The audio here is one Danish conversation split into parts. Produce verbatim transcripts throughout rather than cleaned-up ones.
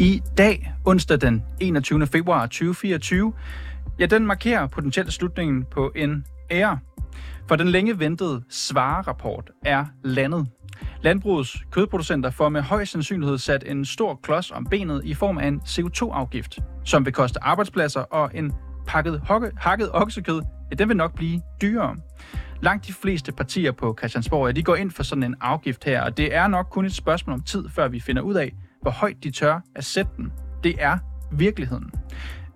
I dag, onsdag den enogtyvende februar to tusind og fireogtyve, ja, den markerer potentielt slutningen på en æra. For den længe ventede svarerapport er landet. Landbrugets kødproducenter får med høj sandsynlighed sat en stor klods om benet i form af en C O to afgift, som vil koste arbejdspladser, og en pakket hokke, hakket oksekød, ja, den vil nok blive dyrere. Langt de fleste partier på Christiansborg, ja, de går ind for sådan en afgift her, og det er nok kun et spørgsmål om tid, før vi finder ud af, hvor højt de tør at sætte den. Det er virkeligheden.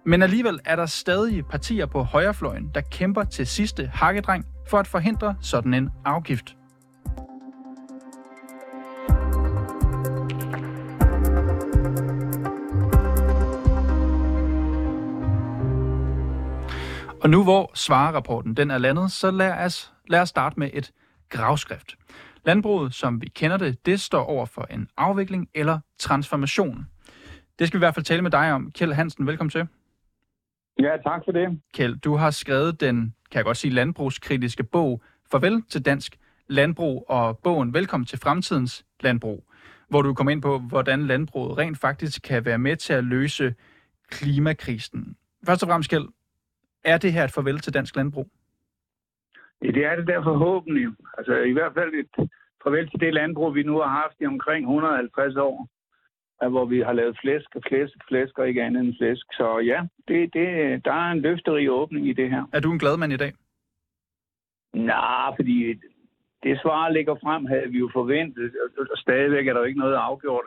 Men alligevel er der stadig partier på højrefløjen, der kæmper til sidste hakkedreng for at forhindre sådan en afgift. Og nu hvor svarerrapporten den er landet, så lad os, lad os starte med et gravskrift. Landbruget, som vi kender det, det står over for en afvikling eller transformation. Det skal vi i hvert fald tale med dig om. Kjeld Hansen, velkommen til. Ja, tak for det. Kjeld, du har skrevet den, kan jeg godt sige, landbrugskritiske bog Farvel til dansk landbrug, og bogen Velkommen til fremtidens landbrug, hvor du kommer ind på, hvordan landbruget rent faktisk kan være med til at løse klimakrisen. Først og fremmest, Kjeld, er det her et farvel til dansk landbrug? Ja, det er det der forhåbentlig. Altså i hvert fald et farvel til det landbrug, vi nu har haft i omkring et hundrede og halvtreds år, hvor vi har lavet flæsk og flæsk og flæsk og ikke andet end flæsk. Så ja, det, det, der er en løfterig åbning i det her. Er du en glad mand i dag? Nej, fordi det svar ligger frem, havde vi jo forventet. Og stadigvæk er der jo ikke noget afgjort.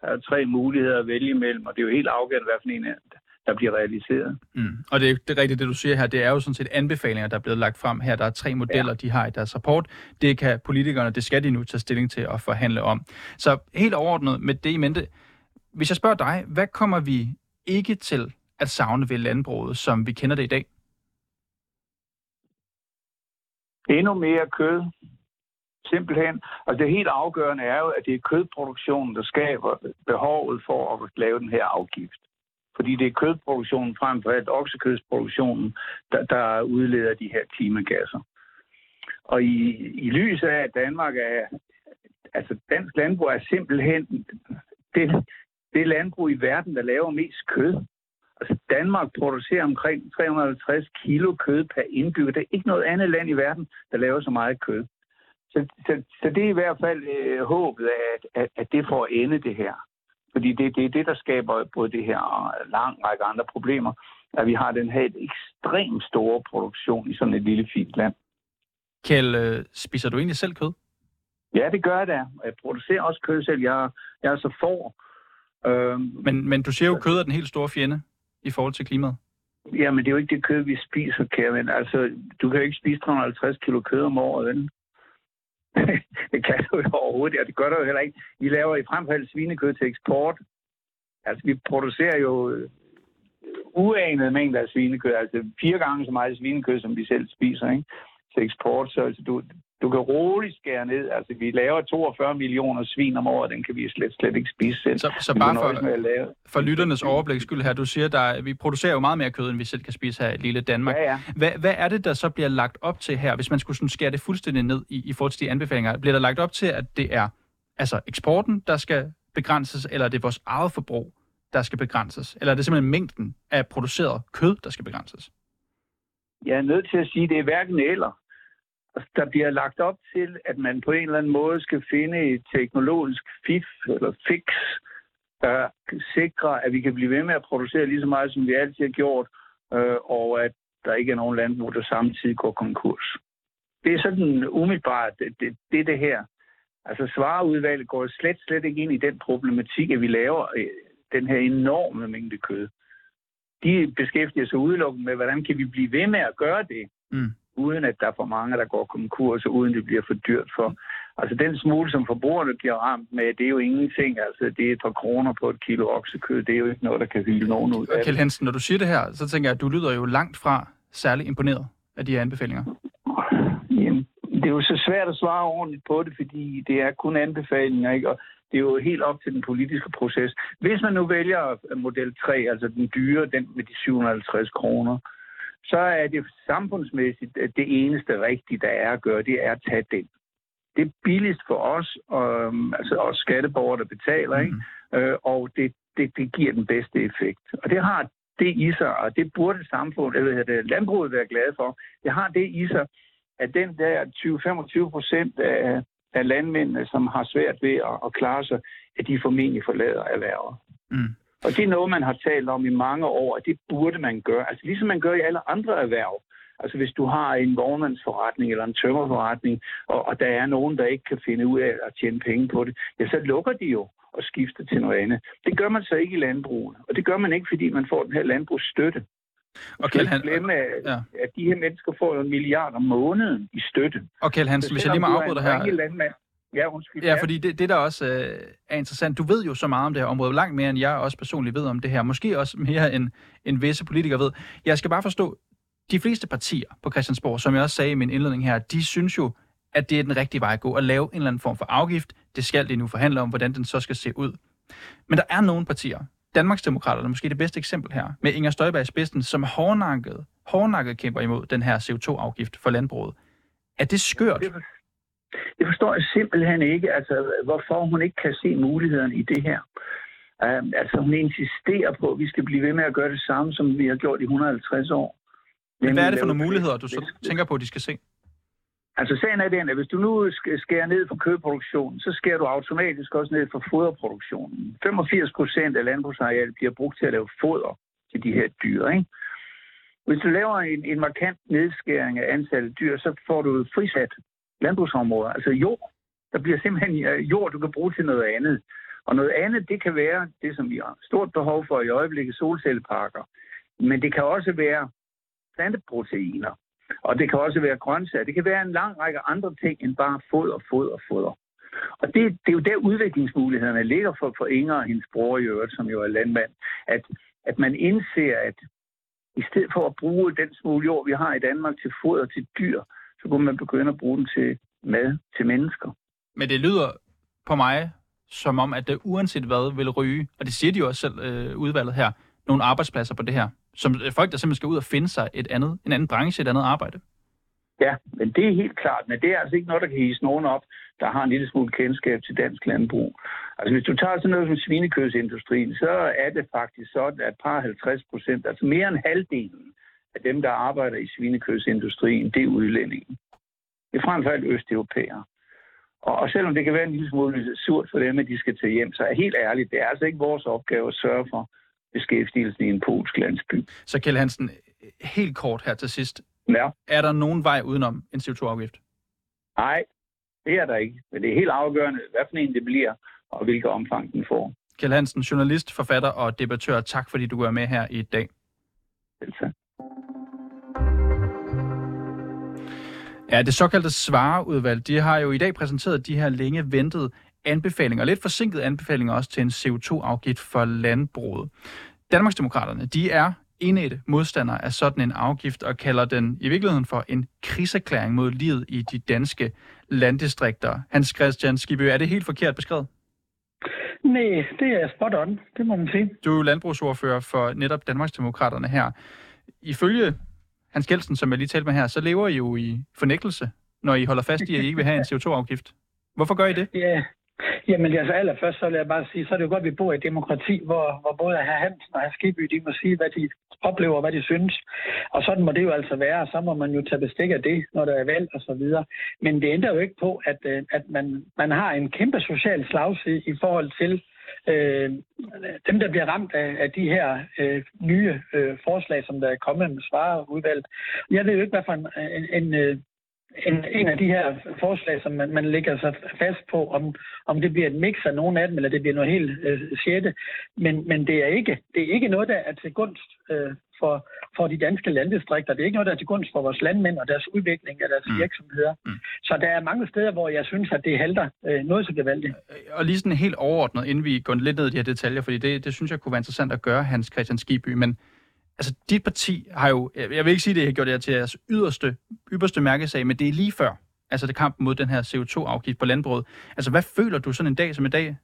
Der er tre muligheder at vælge imellem, og det er jo helt afgjort, hvad for en er det, der bliver realiseret. Mm. Og det er, det er rigtigt, det du siger her, det er jo sådan set anbefalinger, der er blevet lagt frem her. Der er tre modeller, ja, de har i deres rapport. Det kan politikerne, det skal de nu tage stilling til og forhandle om. Så helt overordnet med det i mente, hvis jeg spørger dig, hvad kommer vi ikke til at savne ved landbruget, som vi kender det i dag? Endnu mere kød. Simpelthen. Og det helt afgørende er jo, at det er kødproduktionen, der skaber behovet for at lave den her afgift. Fordi det er kødproduktionen frem for alt oksekødsproduktionen, der, der udleder de her klimagasser. Og i, i lyset af, at Danmark er... Altså, dansk landbrug er simpelthen det, det landbrug i verden, der laver mest kød. Altså, Danmark producerer omkring tre hundrede og halvtreds kilo kød per indbygger. Der er ikke noget andet land i verden, der laver så meget kød. Så, så, så det er i hvert fald øh, håbet, at, at, at det får ende det her. Fordi det, det er det, der skaber både det her og lang række andre problemer, at vi har den her ekstremt store produktion i sådan et lille fint land. Kjeld, spiser du egentlig selv kød? Ja, det gør jeg da. Jeg producerer også kød selv. Jeg, jeg er så for. Øhm, men, men du siger jo, at kød er den helt store fjende i forhold til klimaet. Jamen, det er jo ikke det kød, vi spiser, kære ven. Altså, du kan jo ikke spise tre hundrede og halvtreds kilo kød om året, vel? Det kan du jo overhovedet, og det gør der jo heller ikke. Vi laver i fremfald svinekød til eksport. Altså, vi producerer jo uanede mængder af svinekød. Altså, fire gange så meget svinekød, som vi selv spiser, ikke? Til eksport. Så altså, du, du kan roligt skære ned. Altså, vi laver toogfyrre millioner svin om året. Den kan vi slet, slet ikke spise selv. Så, så bare for, for lytternes overblik skyld her. Du siger, at vi producerer jo meget mere kød, end vi selv kan spise her i lille Danmark. Ja, ja. Hvad, hvad er det, der så bliver lagt op til her, hvis man skulle sådan skære det fuldstændig ned i, i forhold til de anbefalinger? Bliver der lagt op til, at det er altså eksporten, der skal begrænses, eller er det vores eget forbrug, der skal begrænses? Eller er det simpelthen mængden af produceret kød, der skal begrænses? Jeg er nødt til at sige, at det er hverken eller. Der bliver lagt op til, at man på en eller anden måde skal finde et teknologisk fif eller fix, der sikrer, at vi kan blive ved med at producere lige så meget, som vi altid har gjort, øh, og at der ikke er nogen landbrug, der samtidig går konkurs. Det er sådan umiddelbart det, det, det, det her. Altså Svarerudvalget går slet, slet ikke ind i den problematik, at vi laver øh, den her enorme mængde kød. De beskæftiger sig udelukkende med, hvordan kan vi blive ved med at gøre det, mm. uden at der er for mange, der går konkurs, og uden det bliver for dyrt for. Altså den smule, som forbrugerne bliver ramt med, det er jo ingenting. Altså det er et par kroner på et kilo oksekød, det er jo ikke noget, der kan hylde nogen ud af. Kjeld Hansen, når du siger det her, så tænker jeg, at du lyder jo langt fra særlig imponeret af de her anbefalinger. Jamen, det er jo så svært at svare ordentligt på det, fordi det er kun anbefalinger, ikke? Og det er jo helt op til den politiske proces. Hvis man nu vælger model tre, altså den dyre, den med de syv hundrede og halvtreds kroner, så er det samfundsmæssigt, at det eneste rigtige, der er at gøre, det er at tage den. Det er billigst for os, og, altså også skatteborgere, der betaler, ikke? Mm. Øh, og det, det, det giver den bedste effekt. Og det har det i sig, og det burde samfundet, eller det landbruget være glad for, det har det i sig, at den der tyve til femogtyve procent af, af landmændene, som har svært ved at, at klare sig, at de formentlig forlader erhvervet. Mm. Og det er noget, man har talt om i mange år, og det burde man gøre. Altså ligesom man gør i alle andre erhverv. Altså hvis du har en vognmandsforretning eller en tømmerforretning, og, og der er nogen, der ikke kan finde ud af at tjene penge på det, ja, så lukker de jo og skifter til noget andet. Det gør man så ikke i landbruget, og det gør man ikke, fordi man får den her landbrugsstøtte. Og Kjeld Hansen, glemme, at, ja. at de her mennesker får jo en milliard om måneden i støtte. Og Kjeld Hansen, hvis jeg lige må afbryde dig her... Landmand. Ja, undskyld. Ja, fordi det, det der også øh, er interessant, du ved jo så meget om det her område, langt mere end jeg også personligt ved om det her, måske også mere end, end visse politikere ved. Jeg skal bare forstå, de fleste partier på Christiansborg, som jeg også sagde i min indledning her, de synes jo, at det er den rigtige vej at gå, at lave en eller anden form for afgift. Det skal de nu forhandle om, hvordan den så skal se ud. Men der er nogle partier, Danmarksdemokraterne er måske det bedste eksempel her, med Inger Støjberg i spidsen, som hårdnakket, hårdnakket kæmper imod den her C O to afgift for landbruget. Er det skørt? Det forstår jeg simpelthen ikke, altså hvorfor hun ikke kan se mulighederne i det her. Uh, altså hun insisterer på, at vi skal blive ved med at gøre det samme, som vi har gjort i et hundrede og halvtreds år. Men hvad er det for nogle muligheder, du så tænker på, at de skal se? Altså sagen er den, at hvis du nu skærer ned for kødproduktionen, så skærer du automatisk også ned for foderproduktionen. femogfirs procent af landbrugsarealet bliver brugt til at lave foder til de her dyr, ikke? Hvis du laver en, en markant nedskæring af antallet af dyr, så får du frisat landbrugsområder, altså jord. Der bliver simpelthen jord, du kan bruge til noget andet. Og noget andet, det kan være det, som vi har stort behov for i øjeblikket, solcelleparker. Men det kan også være planteproteiner. Og det kan også være grøntsager. Det kan være en lang række andre ting, end bare foder, foder, foder. Og det, det er jo der udviklingsmulighederne ligger for, for Inger og hendes bror i øvrigt, som jo er landmand, at, at man indser, at i stedet for at bruge den smule jord, vi har i Danmark til foder til dyr, så kunne man begynde at bruge den til mad, til mennesker. Men det lyder på mig som om, at det uanset hvad vil ryge, og det siger de jo også selv, øh, udvalget her, nogle arbejdspladser på det her, som folk, der simpelthen skal ud og finde sig et andet, en anden branche, et andet arbejde. Ja, men det er helt klart, men det er altså ikke noget, der kan hisse nogen op, der har en lille smule kendskab til dansk landbrug. Altså hvis du tager sådan noget som svinekødsindustrien, så er det faktisk sådan, at par halvtreds procent, altså mere end halvdelen, at dem, der arbejder i svinekødsindustrien, det er udlændinge. Det er frem for alt østeuropæere. Og, og selvom det kan være en lille smule surt for dem, at de skal tage hjem, så er helt ærligt, det er altså ikke vores opgave at sørge for beskæftigelsen i en polsk landsby. Så Kjeld Hansen, helt kort her til sidst. Ja. Er der nogen vej udenom en C O to afgift? Nej, det er der ikke. Men det er helt afgørende, hvad for en det bliver, og hvilket omfang den får. Kjeld Hansen, journalist, forfatter og debattør. Tak fordi du er med her i dag. Selv tak. Ja, det såkaldte Svarerudvalg, de har jo i dag præsenteret de her længe ventede anbefalinger, lidt forsinkede anbefalinger også til en C O to afgift for landbruget. Danmarksdemokraterne, de er indædte modstandere af sådan en afgift og kalder den i virkeligheden for en krigserklæring mod livet i de danske landdistrikter. Hans Kristian Skibby, er det helt forkert beskrevet? Nej, det er spot on, det må man sige. Du er landbrugsordfører for netop Danmarksdemokraterne her. Ifølge Hans Kjeldsen, som jeg lige talte med her, så lever I jo i fornægtelse, når I holder fast i, at I ikke vil have en C O to afgift. Hvorfor gør I det? Ja, jamen altså allerførst, så vil jeg bare sige, så er det jo godt, at vi bor i et demokrati, hvor, hvor både hr. Hansen og hr. Skibby, de må sige, hvad de oplever, og hvad de synes. Og sådan må det jo altså være, og så må man jo tage bestik af det, når der er valg og så videre. Men det ændrer jo ikke på, at, at man, man har en kæmpe social slagside i forhold til Øh, dem, der bliver ramt af, af de her øh, nye øh, forslag, som der er kommet med Svarerudvalget. Jeg ved jo ikke, hvad for en, en, en, en, en af de her forslag, som man, man lægger sig fast på, om, om det bliver et mix af nogle af dem, eller det bliver noget helt øh, sjette. Men, men det, er ikke, det er ikke noget, der er til gunst øh, for, for de danske landdistrikter. Det er ikke noget, der er til gunst for vores landmænd og deres udvikling af deres virksomheder. Mm. Mm. Så der er mange steder, hvor jeg synes, at det halter øh, noget så gevaldigt. Og lige sådan helt overordnet, inden vi går lidt ned i de her detaljer, fordi det, det synes jeg kunne være interessant at gøre, Hans Kristian Skibby, men altså dit parti har jo, jeg vil ikke sige, at det har gjort jer til jeres yderste, yderste mærkesag, men det er lige før, altså det kampen mod den her C O to afgift på landbruget. Altså hvad føler du sådan en dag som i dag?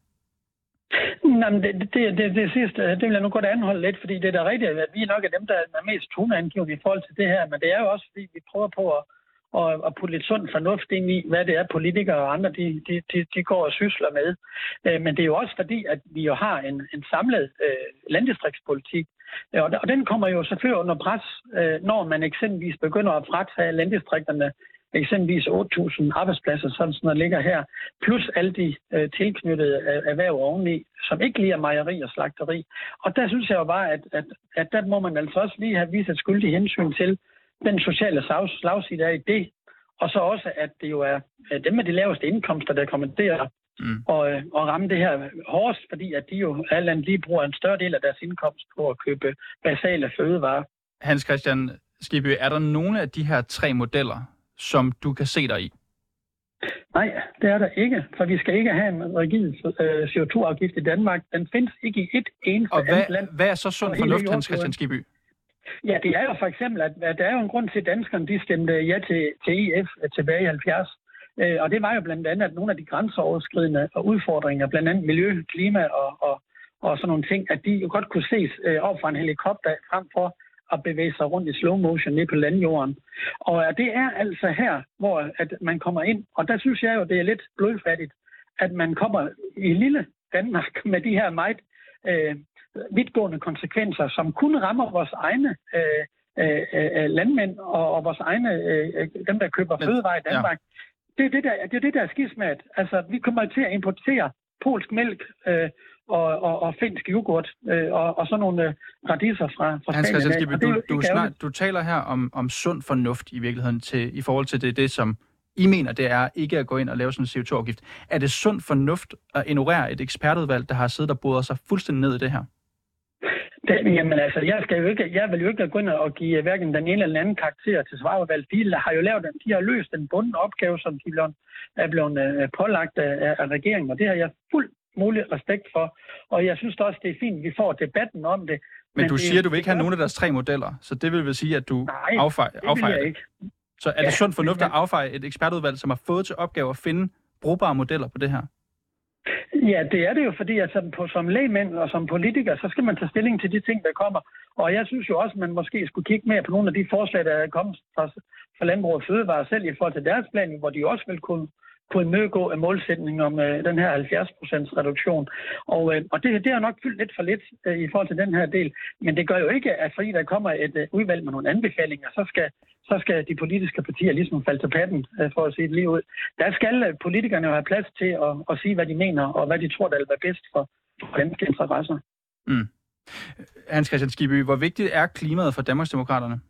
Nå, men det, det, det, det sidste, det vil jeg nu godt anholde lidt, fordi det er da rigtigt, at vi nok er dem, der er mest toneangivende i forhold til det her, men det er jo også, fordi vi prøver på at, og, og putte lidt sund fornuft ind i, hvad det er, politikere og andre, de, de, de, de går og sysler med. Øh, men det er jo også fordi, at vi jo har en, en samlet øh, landdistriktspolitik, og, og den kommer jo selvfølgelig under pres, øh, når man eksempelvis begynder at fratage landdistrikterne eksempelvis otte tusind arbejdspladser, sådan som der ligger her, plus alle de øh, tilknyttede erhverv oveni, som ikke lige er mejeri og slagteri. Og der synes jeg jo bare, at, at, at der må man altså også lige have vist et skyldig hensyn til den sociale slagside, der er i det, og så også, at det jo er dem med de laveste indkomster, der kommer til at mm. og, og ramme det her hårdest, fordi at de jo alle andre lige bruger en større del af deres indkomst på at købe basale fødevarer. Hans Kristian Skibby, er der nogle af de her tre modeller, som du kan se dig i? Nej, det er der ikke, for vi skal ikke have en rigid C O to afgift i Danmark. Den findes ikke i et eneste andet hvad, land. Hvad er så sund fornuft, Hans Kristian Skibby? Ja, det er jo for eksempel, at, at der er jo en grund til, at danskerne de stemte ja til, til E F tilbage i halvfjerds. Og det var jo blandt andet, at nogle af de grænseoverskridende udfordringer, blandt andet miljø, klima og, og, og sådan nogle ting, at de jo godt kunne ses op fra en helikopter frem for at bevæge sig rundt i slow motion ned på landjorden. Og det er altså her, hvor at man kommer ind, og der synes jeg jo, det er lidt blodfattigt, at man kommer i lille Danmark med de her meget øh, vidtgående konsekvenser, som kun rammer vores egne øh, øh, landmænd og, og vores egne, øh, dem der køber fødevarer i Danmark. Ja. Det er det, der, det er det, der er skismat. Altså, vi kommer til at importere polsk mælk, øh, Og, og, og finsk yoghurt øh, og, og sådan nogle øh, radiser fra, fra Hans Kristian Skibby, du, du, snart, du taler her om, om sund fornuft i virkeligheden til, i forhold til det, det, som I mener, det er ikke at gå ind og lave sådan en C O to afgift. Er det sund fornuft at ignorere et ekspertudvalg, der har siddet og boret sig fuldstændig ned i det her? Det, jamen altså, jeg, skal jo ikke, jeg vil jo ikke gå ind og give hverken den ene eller den anden karakter til Svarerudvalg. De har jo lavet, de har løst den bundne opgave, som de er blevet pålagt af, af regeringen, og det har jeg fuldt mulig respekt for, og jeg synes også, det er fint, at vi får debatten om det. Men, men du siger, at du vil ikke have nogen af deres tre modeller, så det vil vel sige, at du nej, affejer det. Affejer det. Ikke. Så er ja, det sund fornuft at affeje et ekspertudvalg, som har fået til opgave at finde brugbare modeller på det her? Ja, det er det jo, fordi at som, på, som lægmænd og som politiker, så skal man tage stilling til de ting, der kommer. Og jeg synes jo også, at man måske skulle kigge mere på nogle af de forslag, der er kommet fra, fra Landbrug og Fødevarer selv i forhold til deres plan, hvor de også vil kunne kunne imødegå en målsætning om øh, den her halvfjerds procents reduktion. Og, øh, og det, det har nok fyldt lidt for lidt øh, i forhold til den her del. Men det gør jo ikke, at fordi der kommer et øh, udvalg med nogle anbefalinger, så skal, så skal de politiske partier ligesom falde til patten, øh, for at sige det lige ud. Der skal øh, politikerne jo have plads til at, at sige, hvad de mener, og hvad de tror, der vil være bedst for danske interesser. Mm. Hans Kristian Skibby, hvor vigtigt er klimaet for Danmarksdemokraterne?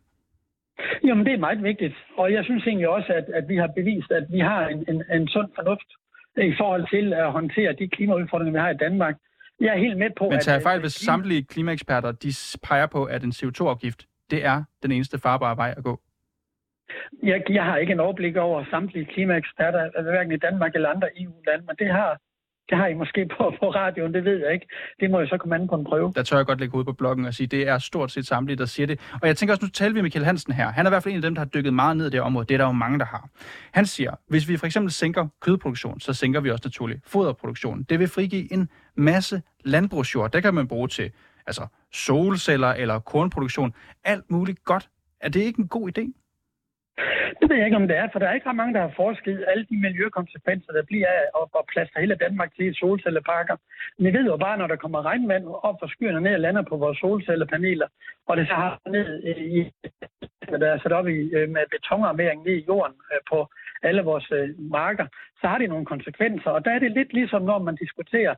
Jamen, det er meget vigtigt, og jeg synes egentlig også, at, at vi har bevist, at vi har en, en, en sund fornuft i forhold til at håndtere de klimaudfordringer, vi har i Danmark. Jeg er helt med på, at... Men tager jeg fejl, hvis samtlige klimaeksperter, de peger på, at en C O to afgift, det er den eneste farbare vej at gå? Jeg, jeg har ikke en overblik over samtlige klimaeksperter, hverken i Danmark eller andre E U-lande, men det har... Det har I måske på, på radioen, det ved jeg ikke. Det må jo så komme an på en prøve. Der tør jeg godt lægge hovedet på bloggen og sige, det er stort set samlet, der siger det. Og jeg tænker også, nu taler vi med Kjeld Hansen her. Han er i hvert fald en af dem, der har dykket meget ned i det område. Det er der jo mange, der har. Han siger, hvis vi for eksempel sænker kødproduktion, så sænker vi også naturligt foderproduktionen. Det vil frigive en masse landbrugsjord. Det kan man bruge til altså solceller eller kornproduktion. Alt muligt godt. Er det ikke en god idé? Det ved jeg ikke, om det er, for der er ikke ret mange, der har forsket alle de miljøkonsekvenser, der bliver af at plaster hele Danmark til i solcelleparker. Men vi ved jo bare, når der kommer regnvand op fra skyerne ned og lander på vores solcellepaneler, og det så har ned i, der er sat op i, med betonarmering ned i jorden på alle vores marker, så har det nogle konsekvenser. Og der er det lidt ligesom, når man diskuterer,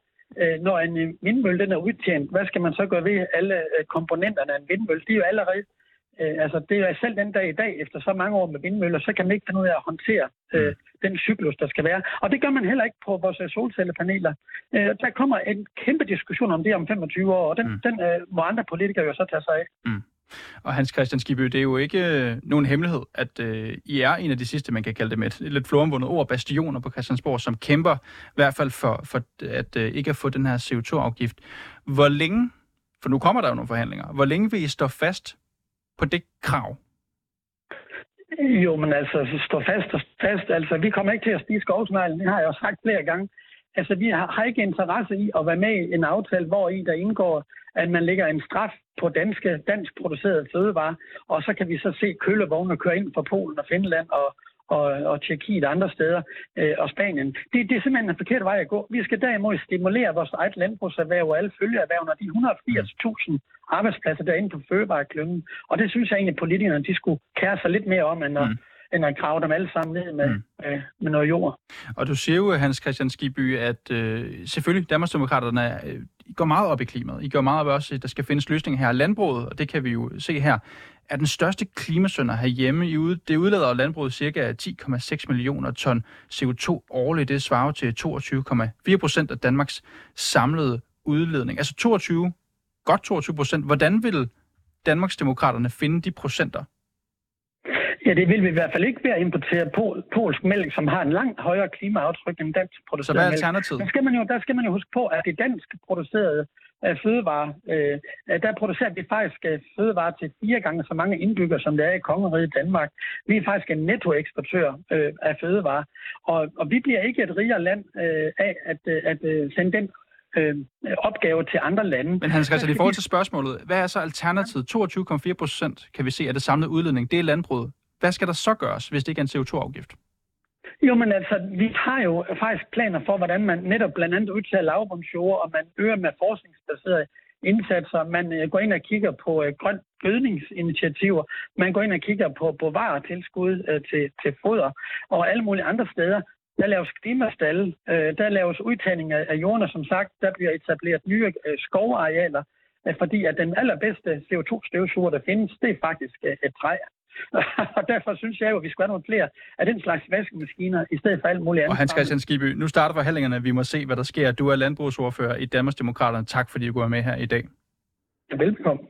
når en vindmølle den er udtjent, hvad skal man så gøre ved alle komponenterne af en vindmølle? De er jo allerede altså, det er selv den dag i dag, efter så mange år med vindmøller, så kan man ikke finde ud af at håndtere øh, den cyklus, der skal være. Og det gør man heller ikke på vores solcellepaneler. Øh, der kommer en kæmpe diskussion om det om femogtyve år, og den, mm. den øh, må andre politikere jo så tage sig af. Mm. Og Hans Kristian Skibby, det er jo ikke øh, nogen hemmelighed, at øh, I er en af de sidste, man kan kalde det med et lidt floromvundet ord, bastioner på Christiansborg, som kæmper i hvert fald for, for at øh, ikke at få den her C O to afgift. Hvor længe, for nu kommer der jo nogle forhandlinger, hvor længe vil I stå fast på det krav? Jo, men altså, stå fast og fast. Altså, vi kommer ikke til at stige skovsneglen, det har jeg jo sagt flere gange. Altså, vi har ikke interesse i at være med i en aftale, hvor i der indgår, at man lægger en straf på danske, dansk producerede fødevarer, og så kan vi så se kølevogne køre ind fra Polen og Finland og, og, og Tjekkiet og andre steder øh, og Spanien. Det, det er simpelthen en forkert vej at gå. Vi skal derimod stimulere vores eget landbrugserhverv og alle følgeerhvervene og de et hundrede og firs tusind arbejdspladser derinde på fødevareklyngen. Og det synes jeg egentlig, at politikerne de skulle kære sig lidt mere om, end at, mm. end at grave dem alle sammen ned med, mm. øh, med noget jord. Og du siger jo, Hans Kristian Skibby, at øh, selvfølgelig Danmarksdemokraterne øh, går meget op i klimaet. I går meget op også, at der skal findes løsninger her. Landbruget, og det kan vi jo se her, er den største klimasynder herhjemme. I ude, det udlader landbruget ca. ti komma seks millioner ton C O to årligt. Det svarer til toogtyve komma fire procent af Danmarks samlede udledning. Altså toogtyve, godt toogtyve procent. Hvordan vil Danmarksdemokraterne finde de procenter? Ja, det vil vi i hvert fald ikke ved at importere pol, polsk mælk, som har en langt højere klimaaftryk end dansk produceret mælk. Så hvad er alternativet? Der skal man jo, der skal man jo huske på, at det dansk producerede fødevarer, øh, der producerer vi faktisk fødevarer til fire gange så mange indbyggere, som der er i Kongeriget Danmark. Vi er faktisk en nettoeksportør øh, af fødevarer, og, og vi bliver ikke et rigere land øh, af at, at øh, sende den øh, opgave til andre lande. Men Hans Kristian, i forhold til spørgsmålet, hvad er så alternativet? toogtyve komma fire procent kan vi se af det samlede udledning, det er landbruget. Hvad skal der så gøres, hvis det ikke er en C O to afgift? Jo, men altså, vi har jo faktisk planer for, hvordan man netop blandt andet udtager lavbundsjord, og man øger med forskningsbaserede indsatser. Man går ind og kigger på grøn gødningsinitiativer. Man går ind og kigger på bevaretilskud til, til foder og alle mulige andre steder. Der laves klimastalle, der laves udtagning af jorden, som sagt, der bliver etableret nye skovarealer, fordi at den allerbedste C O to støvsuger, der findes, det er faktisk et træ. Og derfor synes jeg jo, at vi skal have nogle flere af den slags vaskemaskiner, i stedet for alt muligt andet. Og Hans Kristian Skibby, nu starter forhandlingerne. Vi må se, hvad der sker. Du er landbrugsordfører i Danmarksdemokraterne. Tak fordi du går med her i dag. Velbekomme.